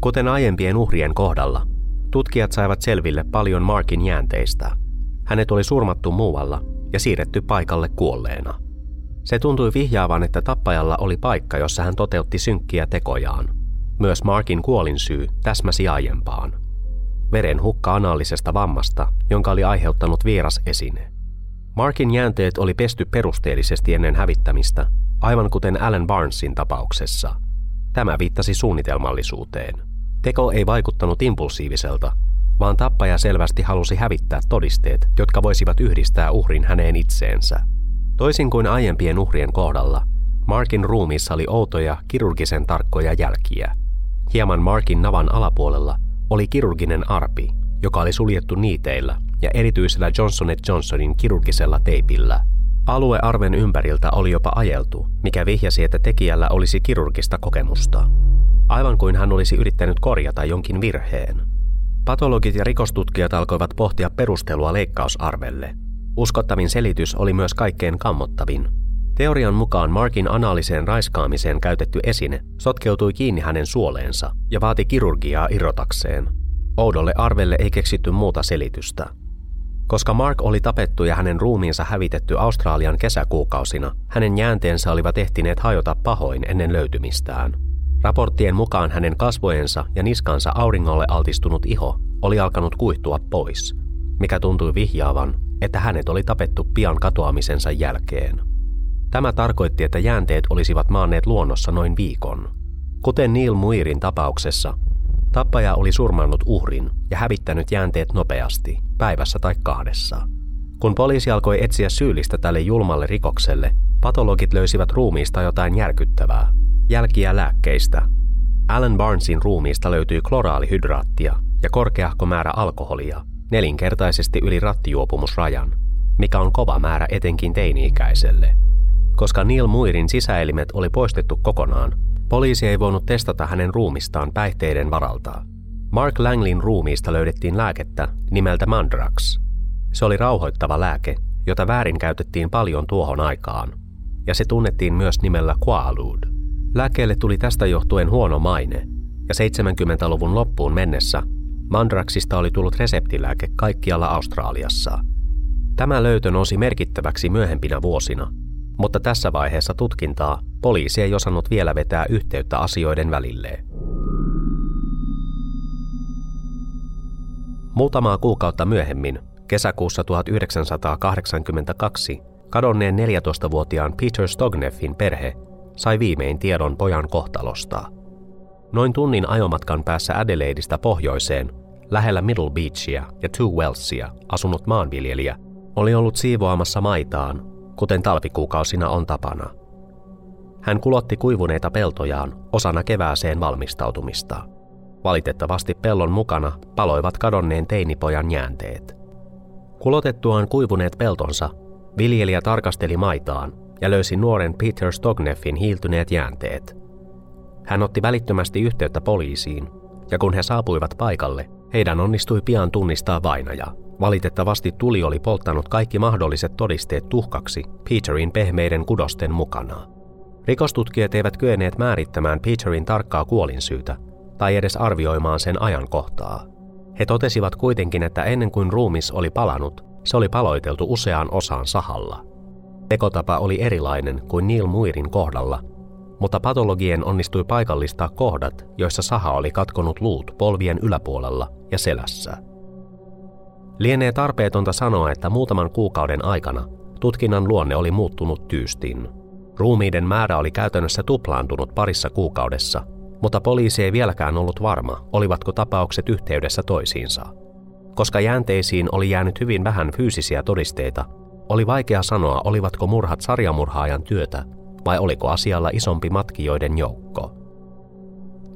Kuten aiempien uhrien kohdalla, tutkijat saivat selville paljon Markin jäänteistä. Hänet oli surmattu muualla ja siirretty paikalle kuolleena. Se tuntui vihjaavan, että tappajalla oli paikka, jossa hän toteutti synkkiä tekojaan. Myös Markin kuolinsyy täsmäsi aiempaan. Veren hukka anaalisesta vammasta, jonka oli aiheuttanut vieras esine. Markin jäänteet oli pesty perusteellisesti ennen hävittämistä, aivan kuten Alan Barnesin tapauksessa. Tämä viittasi suunnitelmallisuuteen. Teko ei vaikuttanut impulsiiviselta, vaan tappaja selvästi halusi hävittää todisteet, jotka voisivat yhdistää uhrin häneen itseensä. Toisin kuin aiempien uhrien kohdalla, Markin ruumiissa oli outoja, kirurgisen tarkkoja jälkiä. Hieman Markin navan alapuolella oli kirurginen arpi, joka oli suljettu niiteillä ja erityisellä Johnson & Johnsonin kirurgisella teipillä. Alue arven ympäriltä oli jopa ajeltu, mikä vihjasi, että tekijällä olisi kirurgista kokemusta. Aivan kuin hän olisi yrittänyt korjata jonkin virheen. Patologit ja rikostutkijat alkoivat pohtia perustelua leikkausarvelle. Uskottavin selitys oli myös kaikkein kammottavin. Teorian mukaan Markin anaaliseen raiskaamiseen käytetty esine sotkeutui kiinni hänen suoleensa ja vaati kirurgiaa irrotakseen. Oudolle arvelle ei keksitty muuta selitystä. Koska Mark oli tapettu ja hänen ruumiinsa hävitetty Australian kesäkuukausina, hänen jäänteensä olivat ehtineet hajota pahoin ennen löytymistään. Raporttien mukaan hänen kasvojensa ja niskansa auringolle altistunut iho oli alkanut kuihtua pois, mikä tuntui vihjaavan, että hänet oli tapettu pian katoamisensa jälkeen. Tämä tarkoitti, että jäänteet olisivat maanneet luonnossa noin viikon. Kuten Neil Muirin tapauksessa, tappaja oli surmannut uhrin ja hävittänyt jäänteet nopeasti, päivässä tai kahdessa. Kun poliisi alkoi etsiä syyllistä tälle julmalle rikokselle, patologit löysivät ruumiista jotain järkyttävää, jälkiä lääkkeistä. Alan Barnesin ruumiista löytyi kloraalihydraattia ja korkeahko määrä alkoholia, 4-kertaisesti yli rattijuopumusrajan, mikä on kova määrä etenkin teini-ikäiselle. Koska Neil Muirin sisäelimet oli poistettu kokonaan, poliisi ei voinut testata hänen ruumistaan päihteiden varalta. Mark Langleyn ruumiista löydettiin lääkettä nimeltä Mandrax. Se oli rauhoittava lääke, jota väärinkäytettiin paljon tuohon aikaan. ja se tunnettiin myös nimellä Quaalude. Lääkkeelle tuli tästä johtuen huono maine, ja 70-luvun loppuun mennessä mandraksista oli tullut reseptilääke kaikkialla Australiassa. Tämä löytö nousi merkittäväksi myöhempinä vuosina, mutta tässä vaiheessa tutkintaa poliisi ei osannut vielä vetää yhteyttä asioiden välilleen. Muutamaa kuukautta myöhemmin, kesäkuussa 1982, kadonneen 14-vuotiaan Peter Stogneffin perhe sai viimein tiedon pojan kohtalosta. Noin tunnin ajomatkan päässä Adelaideista pohjoiseen, lähellä Middle Beachia ja Two Wellsia asunut maanviljelijä oli ollut siivoamassa maitaan, kuten talvikuukausina on tapana. Hän kulotti kuivuneita peltojaan osana kevääseen valmistautumista. Valitettavasti pellon mukana paloivat kadonneen teinipojan jäänteet. Kulotettuaan kuivuneet peltonsa, viljelijä tarkasteli maitaan ja löysi nuoren Peter Stogneffin hiiltyneet jäänteet. Hän otti välittömästi yhteyttä poliisiin, ja kun he saapuivat paikalle, heidän onnistui pian tunnistaa vainaja. Valitettavasti tuli oli polttanut kaikki mahdolliset todisteet tuhkaksi Peterin pehmeiden kudosten mukana. Rikostutkijat eivät kyenneet määrittämään Peterin tarkkaa kuolinsyytä tai edes arvioimaan sen ajankohtaa. He totesivat kuitenkin, että ennen kuin ruumis oli palanut, se oli paloiteltu useaan osaan sahalla. Tekotapa oli erilainen kuin Neil Muirin kohdalla, mutta patologien onnistui paikallistaa kohdat, joissa saha oli katkonut luut polvien yläpuolella ja selässä. Lienee tarpeetonta sanoa, että muutaman kuukauden aikana tutkinnan luonne oli muuttunut tyystin. Ruumiiden määrä oli käytännössä tuplaantunut parissa kuukaudessa, mutta poliisi ei vieläkään ollut varma, olivatko tapaukset yhteydessä toisiinsa. Koska jäänteisiin oli jäänyt hyvin vähän fyysisiä todisteita, oli vaikea sanoa, olivatko murhat sarjamurhaajan työtä vai oliko asialla isompi matkijoiden joukko.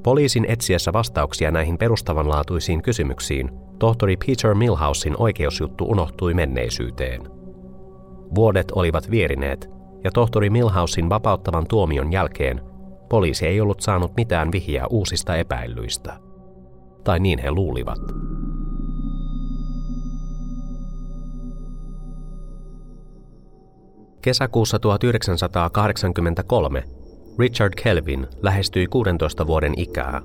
Poliisin etsiessä vastauksia näihin perustavanlaatuisiin kysymyksiin, tohtori Peter Millhousen oikeusjuttu unohtui menneisyyteen. Vuodet olivat vierineet, ja tohtori Millhousen vapauttavan tuomion jälkeen poliisi ei ollut saanut mitään vihjeä uusista epäillyistä. Tai niin he luulivat. Kesäkuussa 1983 Richard Kelvin lähestyi 16 vuoden ikää.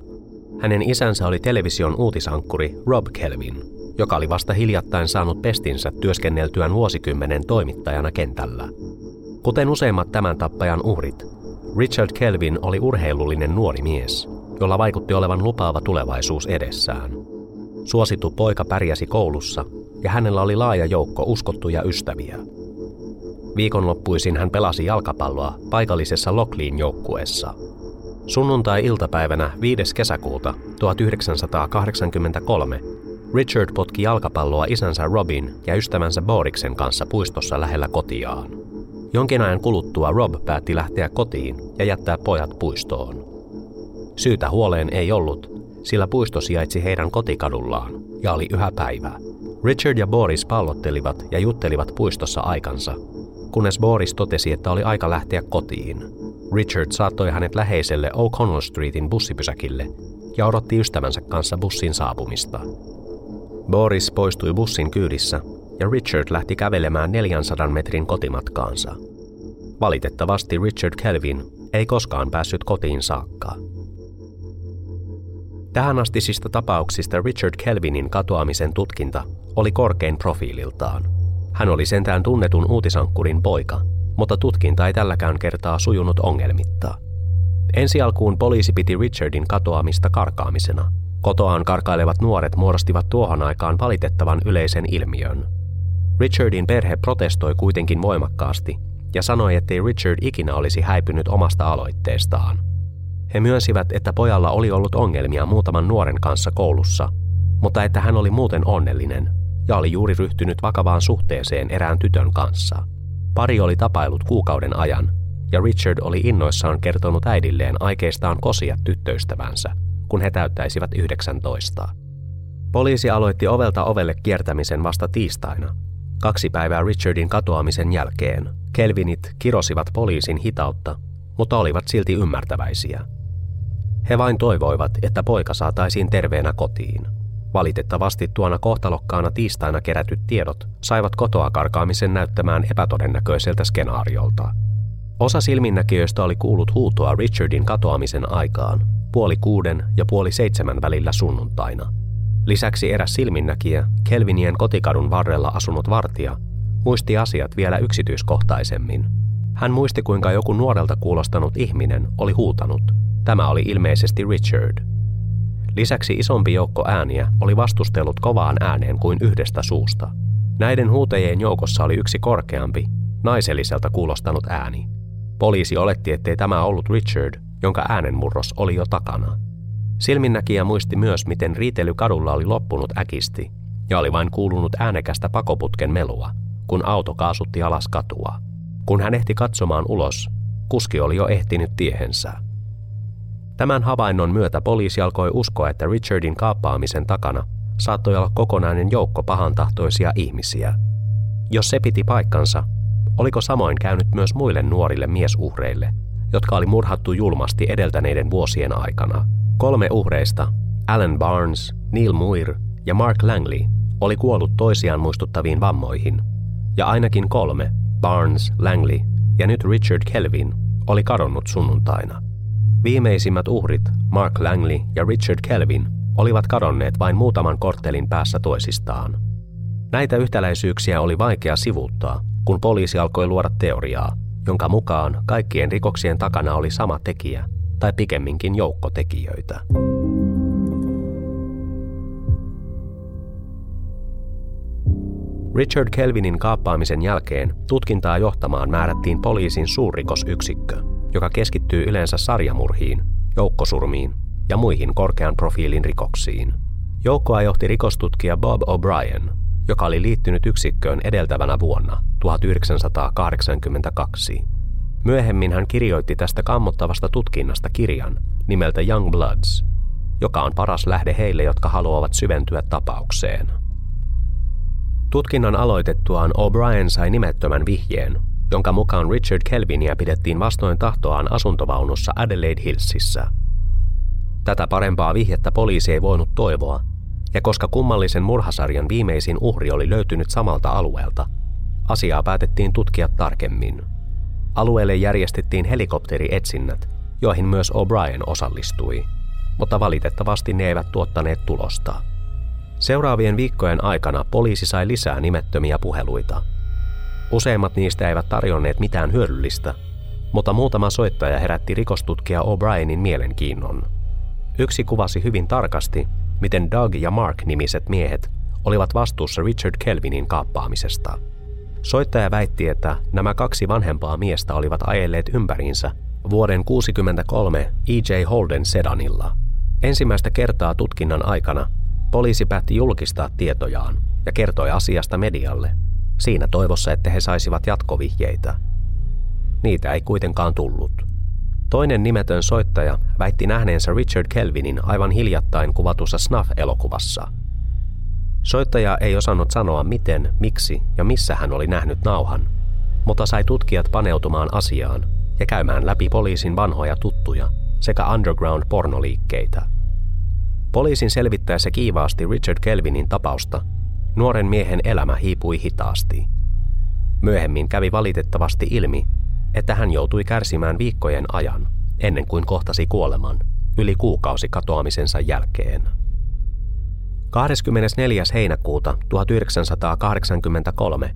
Hänen isänsä oli television uutisankkuri Rob Kelvin, joka oli vasta hiljattain saanut pestinsä työskenneltyään vuosikymmenen toimittajana kentällä. Kuten useimmat tämän tappajan uhrit, Richard Kelvin oli urheilullinen nuori mies, jolla vaikutti olevan lupaava tulevaisuus edessään. Suosittu poika pärjäsi koulussa ja hänellä oli laaja joukko uskottuja ystäviä. Viikonloppuisin hän pelasi jalkapalloa paikallisessa Lockleyn joukkueessa. Sunnuntai-iltapäivänä 5. kesäkuuta 1983 Richard potki jalkapalloa isänsä Robin ja ystävänsä Boriksen kanssa puistossa lähellä kotiaan. Jonkin ajan kuluttua Rob päätti lähteä kotiin ja jättää pojat puistoon. Syytä huoleen ei ollut, sillä puisto sijaitsi heidän kotikadullaan ja oli yhä päivä. Richard ja Boris pallottelivat ja juttelivat puistossa aikansa, kunnes Boris totesi, että oli aika lähteä kotiin. Richard saattoi hänet läheiselle O'Connell Streetin bussipysäkille ja odotti ystävänsä kanssa bussin saapumista. Boris poistui bussin kyydissä ja Richard lähti kävelemään 400 metrin kotimatkaansa. Valitettavasti Richard Kelvin ei koskaan päässyt kotiin saakka. Tähänastisista tapauksista Richard Kelvinin katoamisen tutkinta oli korkein profiililtaan. Hän oli sentään tunnetun uutisankkurin poika, mutta tutkinta ei tälläkään kertaa sujunut ongelmitta. Ensi alkuun poliisi piti Richardin katoamista karkaamisena. Kotoaan karkailevat nuoret muodostivat tuohon aikaan valitettavan yleisen ilmiön. Richardin perhe protestoi kuitenkin voimakkaasti ja sanoi, ettei Richard ikinä olisi häipynyt omasta aloitteestaan. He myönsivät, että pojalla oli ollut ongelmia muutaman nuoren kanssa koulussa, mutta että hän oli muuten onnellinen ja oli juuri ryhtynyt vakavaan suhteeseen erään tytön kanssa. Pari oli tapailut kuukauden ajan, ja Richard oli innoissaan kertonut äidilleen aikeistaan kosia tyttöystävänsä, kun he täyttäisivät 19. Poliisi aloitti ovelta ovelle kiertämisen vasta tiistaina, 2 päivää Richardin katoamisen jälkeen. Kelvinit kirosivat poliisin hitautta, mutta olivat silti ymmärtäväisiä. He vain toivoivat, että poika saataisiin terveenä kotiin. Valitettavasti tuona kohtalokkaana tiistaina kerätyt tiedot saivat kotoa karkaamisen näyttämään epätodennäköiseltä skenaariolta. Osa silminnäkijöistä oli kuullut huutoa Richardin katoamisen aikaan, 5:30 ja 6:30 välillä sunnuntaina. Lisäksi eräs silminnäkijä, Kelvinien kotikadun varrella asunut vartija, muisti asiat vielä yksityiskohtaisemmin. Hän muisti, kuinka joku nuorelta kuulostanut ihminen oli huutanut. Tämä oli ilmeisesti Richard. Lisäksi isompi joukko ääniä oli vastustellut kovaan ääneen kuin yhdestä suusta. Näiden huutajien joukossa oli yksi korkeampi, naiselliselta kuulostanut ääni. Poliisi oletti, ettei tämä ollut Richard, jonka äänenmurros oli jo takana. Silminnäkijä muisti myös, miten riitely kadulla oli loppunut äkisti ja oli vain kuulunut äänekästä pakoputken melua, kun auto kaasutti alas katua. Kun hän ehti katsomaan ulos, kuski oli jo ehtinyt tiehensä. Tämän havainnon myötä poliisi alkoi uskoa, että Richardin kaappaamisen takana saattoi olla kokonainen joukko pahantahtoisia ihmisiä. Jos se piti paikkansa, oliko samoin käynyt myös muille nuorille miesuhreille, jotka oli murhattu julmasti edeltäneiden vuosien aikana. 3 uhreista, Alan Barnes, Neil Muir ja Mark Langley, oli kuollut toisiaan muistuttaviin vammoihin, ja ainakin 3, Barnes, Langley ja nyt Richard Kelvin, oli kadonnut sunnuntaina. Viimeisimmät uhrit, Mark Langley ja Richard Kelvin, olivat kadonneet vain muutaman korttelin päässä toisistaan. Näitä yhtäläisyyksiä oli vaikea sivuuttaa, kun poliisi alkoi luoda teoriaa, jonka mukaan kaikkien rikoksien takana oli sama tekijä, tai pikemminkin joukko tekijöitä. Richard Kelvinin kaappaamisen jälkeen tutkintaa johtamaan määrättiin poliisin suurrikosyksikkö, joka keskittyy yleensä sarjamurhiin, joukkosurmiin ja muihin korkean profiilin rikoksiin. Joukkoa johti rikostutkija Bob O'Brien, joka oli liittynyt yksikköön edeltävänä vuonna 1982. Myöhemmin hän kirjoitti tästä kammottavasta tutkinnasta kirjan nimeltä Young Bloods, joka on paras lähde heille, jotka haluavat syventyä tapaukseen. Tutkinnan aloitettuaan O'Brien sai nimettömän vihjeen, jonka mukaan Richard Kelvinia pidettiin vastoin tahtoaan asuntovaunussa Adelaide Hillsissä. Tätä parempaa vihjettä poliisi ei voinut toivoa, ja koska kummallisen murhasarjan viimeisin uhri oli löytynyt samalta alueelta, asiaa päätettiin tutkia tarkemmin. Alueelle järjestettiin helikopterietsinnät, joihin myös O'Brien osallistui, mutta valitettavasti ne eivät tuottaneet tulosta. Seuraavien viikkojen aikana poliisi sai lisää nimettömiä puheluita. Useimmat niistä eivät tarjonneet mitään hyödyllistä, mutta muutama soittaja herätti rikostutkija O'Brienin mielenkiinnon. Yksi kuvasi hyvin tarkasti, miten Doug ja Mark-nimiset miehet olivat vastuussa Richard Kelvinin kaappaamisesta. Soittaja väitti, että nämä 2 vanhempaa miestä olivat ajelleet ympäriinsä vuoden 1963 E.J. Holden sedanilla. Ensimmäistä kertaa tutkinnan aikana poliisi päätti julkistaa tietojaan ja kertoi asiasta medialle, siinä toivossa, että he saisivat jatkovihjeitä. Niitä ei kuitenkaan tullut. Toinen nimetön soittaja väitti nähneensä Richard Kelvinin aivan hiljattain kuvatussa Snuff-elokuvassa. Soittaja ei osannut sanoa miten, miksi ja missä hän oli nähnyt nauhan, mutta sai tutkijat paneutumaan asiaan ja käymään läpi poliisin vanhoja tuttuja sekä underground-pornoliikkeitä. Poliisin selvittäessä kiivaasti Richard Kelvinin tapausta, nuoren miehen elämä hiipui hitaasti. Myöhemmin kävi valitettavasti ilmi, että hän joutui kärsimään viikkojen ajan ennen kuin kohtasi kuoleman yli kuukausi katoamisensa jälkeen. 24. heinäkuuta 1983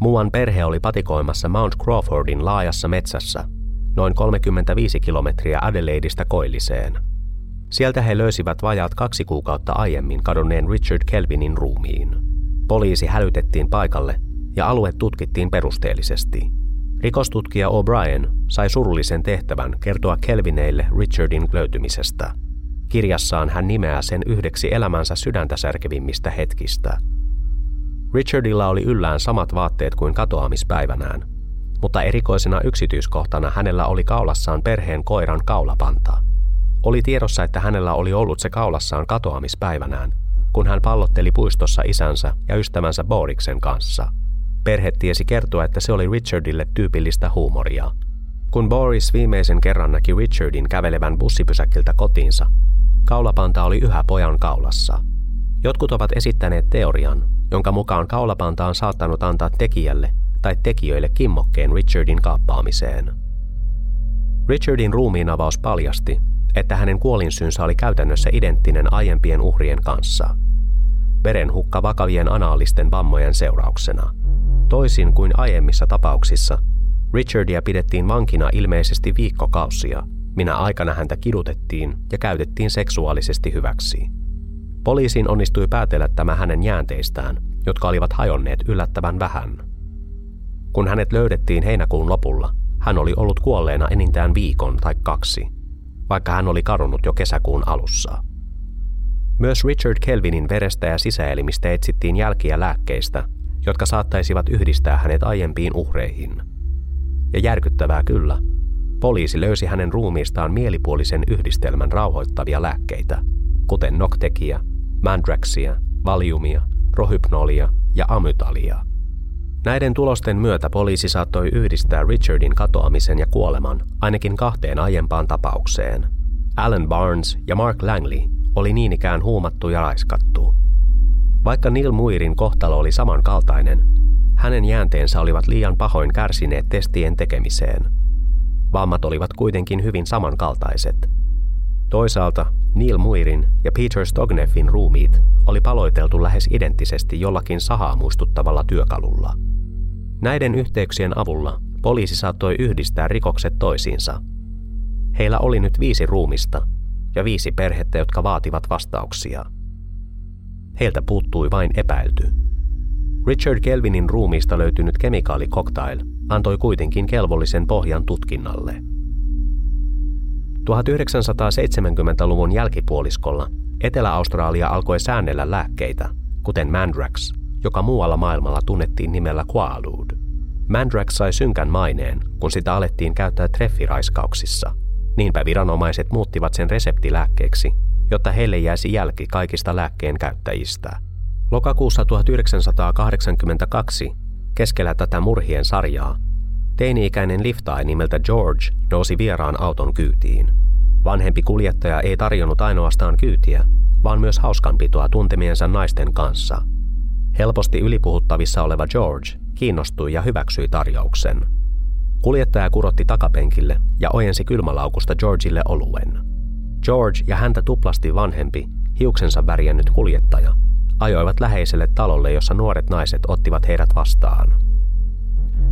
muuan perhe oli patikoimassa Mount Crawfordin laajassa metsässä noin 35 kilometriä Adelaideista koilliseen. Sieltä he löysivät vajaat 2 kuukautta aiemmin kadonneen Richard Kelvinin ruumiin. Poliisi hälytettiin paikalle ja alue tutkittiin perusteellisesti. Rikostutkija O'Brien sai surullisen tehtävän kertoa Kelvineille Richardin löytymisestä. Kirjassaan hän nimeää sen yhdeksi elämänsä sydäntä särkevimmistä hetkistä. Richardilla oli yllään samat vaatteet kuin katoamispäivänään, mutta erikoisena yksityiskohtana hänellä oli kaulassaan perheen koiran kaulapanta. Oli tiedossa, että hänellä oli ollut se kaulassaan katoamispäivänään, kun hän pallotteli puistossa isänsä ja ystävänsä Boriksen kanssa. Perhe tiesi kertoa, että se oli Richardille tyypillistä huumoria. Kun Boris viimeisen kerran näki Richardin kävelevän bussipysäkiltä kotiinsa, kaulapanta oli yhä pojan kaulassa. Jotkut ovat esittäneet teorian, jonka mukaan kaulapanta on saattanut antaa tekijälle tai tekijöille kimmokkeen Richardin kaappaamiseen. Richardin ruumiinavaus paljasti, että hänen kuolinsyynsä oli käytännössä identtinen aiempien uhrien kanssa. Verenhukka vakavien anaalisten vammojen seurauksena. Toisin kuin aiemmissa tapauksissa, Richardia pidettiin vankina ilmeisesti viikkokausia, minä aikana häntä kidutettiin ja käytettiin seksuaalisesti hyväksi. Poliisiin onnistui päätellä tämä hänen jäänteistään, jotka olivat hajonneet yllättävän vähän. Kun hänet löydettiin heinäkuun lopulla, hän oli ollut kuolleena enintään viikon tai kaksi, vaikka hän oli kadonnut jo kesäkuun alussa. Myös Richard Kelvinin verestä ja sisäelimistä etsittiin jälkiä lääkkeistä, jotka saattaisivat yhdistää hänet aiempiin uhreihin. Ja järkyttävää kyllä, poliisi löysi hänen ruumiistaan mielipuolisen yhdistelmän rauhoittavia lääkkeitä, kuten noktekia, mandraxia, valiumia, rohypnolia ja amytalia. Näiden tulosten myötä poliisi saattoi yhdistää Richardin katoamisen ja kuoleman ainakin kahteen aiempaan tapaukseen. Alan Barnes ja Mark Langley oli niin ikään huumattu ja raiskattu. Vaikka Neil Muirin kohtalo oli samankaltainen, hänen jäänteensä olivat liian pahoin kärsineet testien tekemiseen. Vammat olivat kuitenkin hyvin samankaltaiset. Toisaalta Neil Muirin ja Peter Stogneffin ruumiit oli paloiteltu lähes identtisesti jollakin sahaa muistuttavalla työkalulla. Näiden yhteyksien avulla poliisi saattoi yhdistää rikokset toisiinsa. Heillä oli nyt 5 ruumista ja 5 perhettä, jotka vaativat vastauksia. Heiltä puuttui vain epäilty. Richard Kelvinin ruumiista löytynyt kemikaalikoktail antoi kuitenkin kelvollisen pohjan tutkinnalle. 1970-luvun jälkipuoliskolla Etelä-Australia alkoi säännellä lääkkeitä, kuten Mandrax, joka muualla maailmalla tunnettiin nimellä Quaalude. Mandrax sai synkän maineen, kun sitä alettiin käyttää treffiraiskauksissa. Niinpä viranomaiset muuttivat sen reseptilääkkeeksi, jotta heille jäisi jälki kaikista lääkkeen käyttäjistä. Lokakuussa 1982, keskellä tätä murhien sarjaa, teini-ikäinen liftaaja nimeltä George nousi vieraan auton kyytiin. Vanhempi kuljettaja ei tarjonnut ainoastaan kyytiä, vaan myös hauskanpitoa tuntemiensa naisten kanssa. Helposti ylipuhuttavissa oleva George kiinnostui ja hyväksyi tarjouksen. Kuljettaja kurotti takapenkille ja ojensi kylmälaukusta Georgeille oluen. George ja häntä tuplasti vanhempi, hiuksensa värjännyt kuljettaja ajoivat läheiselle talolle, jossa nuoret naiset ottivat heidät vastaan.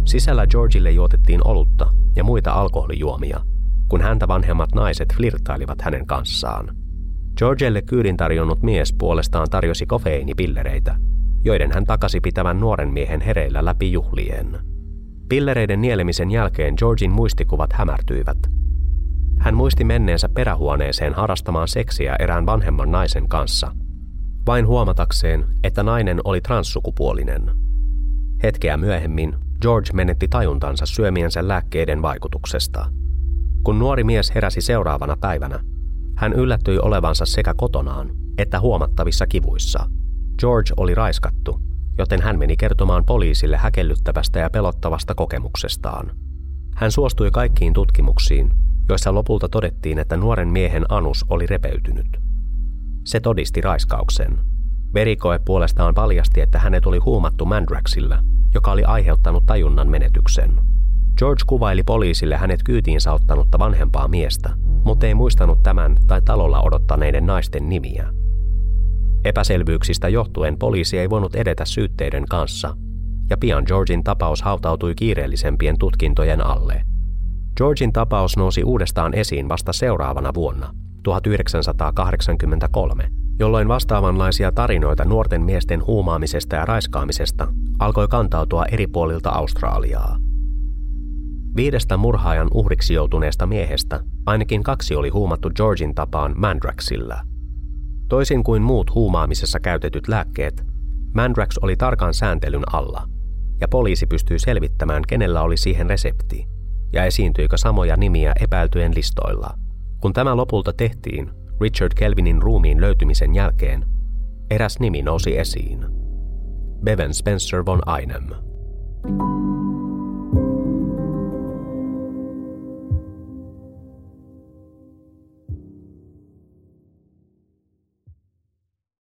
Sisällä Georgeille juotettiin olutta ja muita alkoholijuomia, kun häntä vanhemmat naiset flirtailivat hänen kanssaan. Georgelle kyydin tarjonnut mies puolestaan tarjosi kofeiinipillereitä, joiden hän takasi pitävän nuoren miehen hereillä läpi juhlien. Pillereiden nielemisen jälkeen Georgin muistikuvat hämärtyivät. Hän muisti menneensä perähuoneeseen harrastamaan seksiä erään vanhemman naisen kanssa, vain huomatakseen, että nainen oli transsukupuolinen. Hetkeä myöhemmin George menetti tajuntansa syömiensä lääkkeiden vaikutuksesta. Kun nuori mies heräsi seuraavana päivänä, hän yllättyi olevansa sekä kotonaan että huomattavissa kivuissa. George oli raiskattu, joten hän meni kertomaan poliisille häkellyttävästä ja pelottavasta kokemuksestaan. Hän suostui kaikkiin tutkimuksiin, joissa lopulta todettiin, että nuoren miehen anus oli repeytynyt. Se todisti raiskauksen. Verikoe puolestaan paljasti, että hänet oli huumattu mandraxilla, joka oli aiheuttanut tajunnan menetyksen. George kuvaili poliisille hänet kyytiinsä ottanutta vanhempaa miestä, mutta ei muistanut tämän tai talolla odottaneiden naisten nimiä. Epäselvyyksistä johtuen poliisi ei voinut edetä syytteiden kanssa, ja pian Georgin tapaus hautautui kiireellisempien tutkintojen alle. Georgin tapaus nousi uudestaan esiin vasta seuraavana vuonna, 1983, jolloin vastaavanlaisia tarinoita nuorten miesten huumaamisesta ja raiskaamisesta alkoi kantautua eri puolilta Australiaa. 5 murhaajan uhriksi joutuneesta miehestä ainakin 2 oli huumattu Georgin tapaan mandraxilla. Toisin kuin muut huumaamisessa käytetyt lääkkeet, mandrax oli tarkan sääntelyn alla, ja poliisi pystyi selvittämään, kenellä oli siihen resepti, ja esiintyikö samoja nimiä epäiltyjen listoilla. Kun tämä lopulta tehtiin Richard Kelvinin ruumiin löytymisen jälkeen, eräs nimi nousi esiin. Bevan Spencer von Einem.